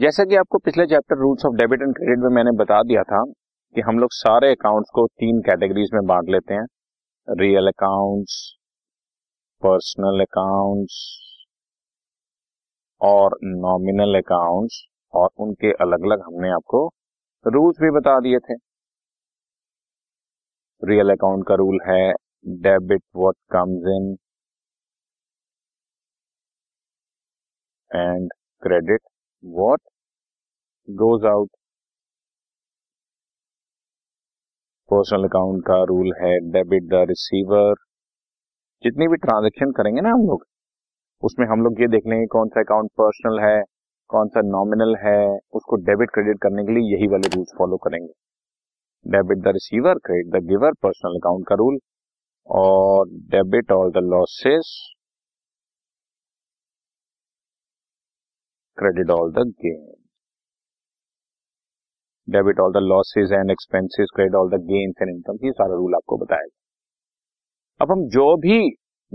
जैसा कि आपको पिछले chapter rules of debit and credit में मैंने बता दिया था कि हम लोग सारे अकाउंट्स को तीन कैटेगरीज में बांट लेते हैं, रियल अकाउंट्स, पर्सनल अकाउंट्स और नॉमिनल अकाउंट्स, और उनके अलग अलग हमने आपको रूल्स भी बता दिए थे। रियल अकाउंट का रूल है debit what comes in and credit what goes out। Personal account का रूल है डेबिट द रिसीवर। जितनी भी ट्रांजेक्शन करेंगे ना हम लोग, उसमें हम लोग ये देख लेंगे कौन सा अकाउंट पर्सनल है, कौन सा नॉमिनल है, उसको डेबिट क्रेडिट करने के लिए यही वाले रूल्स फॉलो करेंगे। Debit the receiver, credit the giver, personal account का रूल। और debit all the losses, credit all the gain. Debit all the losses and expenses, credit all the gains and income, ये सारा rule आपको बताएगा। अब हम जो भी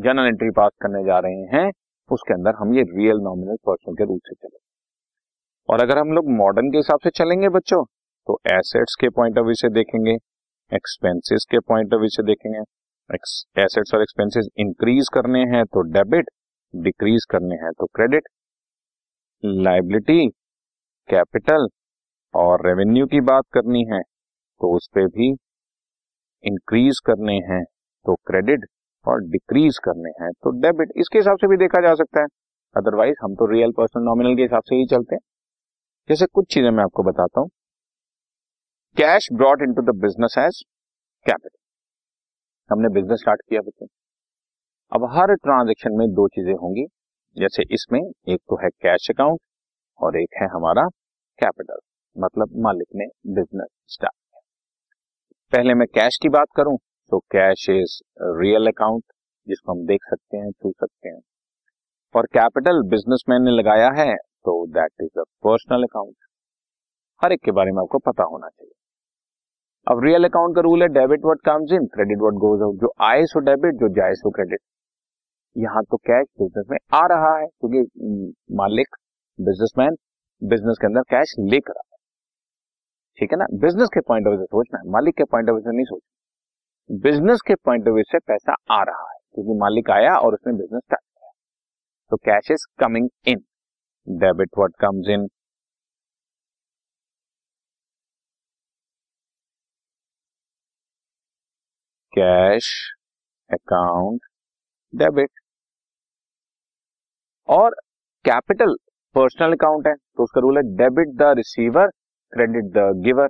जर्नल एंट्री पास करने जा रहे हैं उसके अंदर हम ये रियल, नॉमिनल, पर्सनल के रूल से चलेंगे। और अगर हम लोग मॉडर्न के हिसाब से चलेंगे बच्चों, तो एसेट्स के पॉइंट ऑफ व्यू से देखेंगे, एक्सपेंसेस के पॉइंट ऑफ व्यू से देखेंगे। एसेट्स और एक्सपेंसेस इंक्रीज करने हैं तो डेबिट, डिक्रीज करने हैं तो क्रेडिट। लायबिलिटी, कैपिटल और रेवेन्यू की बात करनी है तो उस पे भी इंक्रीज करने हैं तो क्रेडिट और डिक्रीज करने हैं तो डेबिट। इसके हिसाब से भी देखा जा सकता है, अदरवाइज हम तो रियल, पर्सनल, नॉमिनल के हिसाब से ही चलते हैं। जैसे कुछ चीजें मैं आपको बताता हूं। Cash brought into the business as capital, हमने बिजनेस स्टार्ट किया बच्चों। अब हर ट्रांजेक्शन में दो चीजें होंगी, जैसे इसमें एक तो है कैश अकाउंट और एक है हमारा कैपिटल, मतलब मालिक ने बिजनेस स्टार्ट किया। पहले मैं कैश की बात करूं तो कैश इज रियल अकाउंट, जिसको हम देख सकते हैं, छू सकते हैं। और कैपिटल बिजनेसमैन ने लगाया है तो that is a personal account. हर एक के बारे में आपको पता होना चाहिए। अब रियल अकाउंट का रूल है debit what comes in, credit what goes out. जो आए सो डेबिट, जो जाए सो क्रेडिट। यहाँ तो कैश बिजनेस में आ रहा है क्योंकि मालिक बिजनेसमैन बिजनेस के अंदर कैश लेकर आ रहा है, ठीक है ना। बिजनेस के पॉइंट ऑफ व्यू से सोचना है, मालिक के पॉइंट ऑफ व्यू से नहीं सोचना। बिजनेस के पॉइंट ऑफ व्यू से पैसा आ रहा है क्योंकि मालिक आया और उसने बिजनेस स्टार्ट किया। तो cash is coming in, debit what comes in, cash account debit. और कैपिटल पर्सनल अकाउंट है तो उसका रूल है debit the receiver, credit the giver.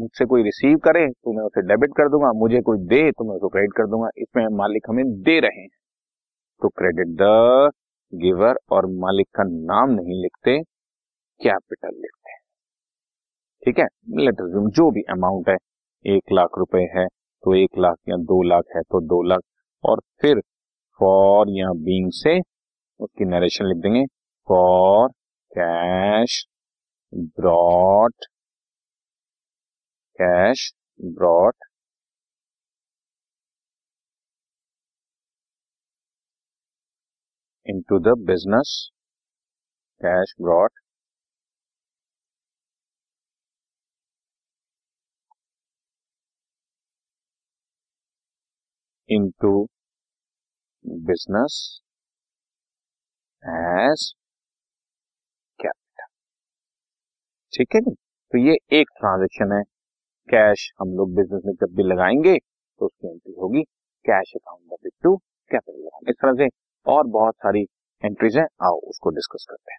मुझसे कोई रिसीव करे तो मैं उसे डेबिट कर दूंगा, मुझे कोई दे तो मैं उसको क्रेडिट कर दूंगा। इसमें मालिक हमें दे रहे हैं तो क्रेडिट द गिवर, और मालिक का नाम नहीं लिखते, कैपिटल लिखते हैं, ठीक है। लेट अस अज्यूम जो भी अमाउंट है 1,00,000 रुपए है तो 1,00,000, या 2,00,000 है तो 2,00,000, और फिर फॉर या बीइंग से उसकी नरेशन लिख देंगे, for cash brought, cash brought into the business, cash brought into business as capital, ठीक है जी। तो ये एक ट्रांजैक्शन है, कैश हम लोग बिजनेस में जब भी लगाएंगे तो उसकी एंट्री होगी cash account debit to capital account. इस तरह से और बहुत सारी एंट्रीज हैं, आओ उसको डिस्कस करते हैं।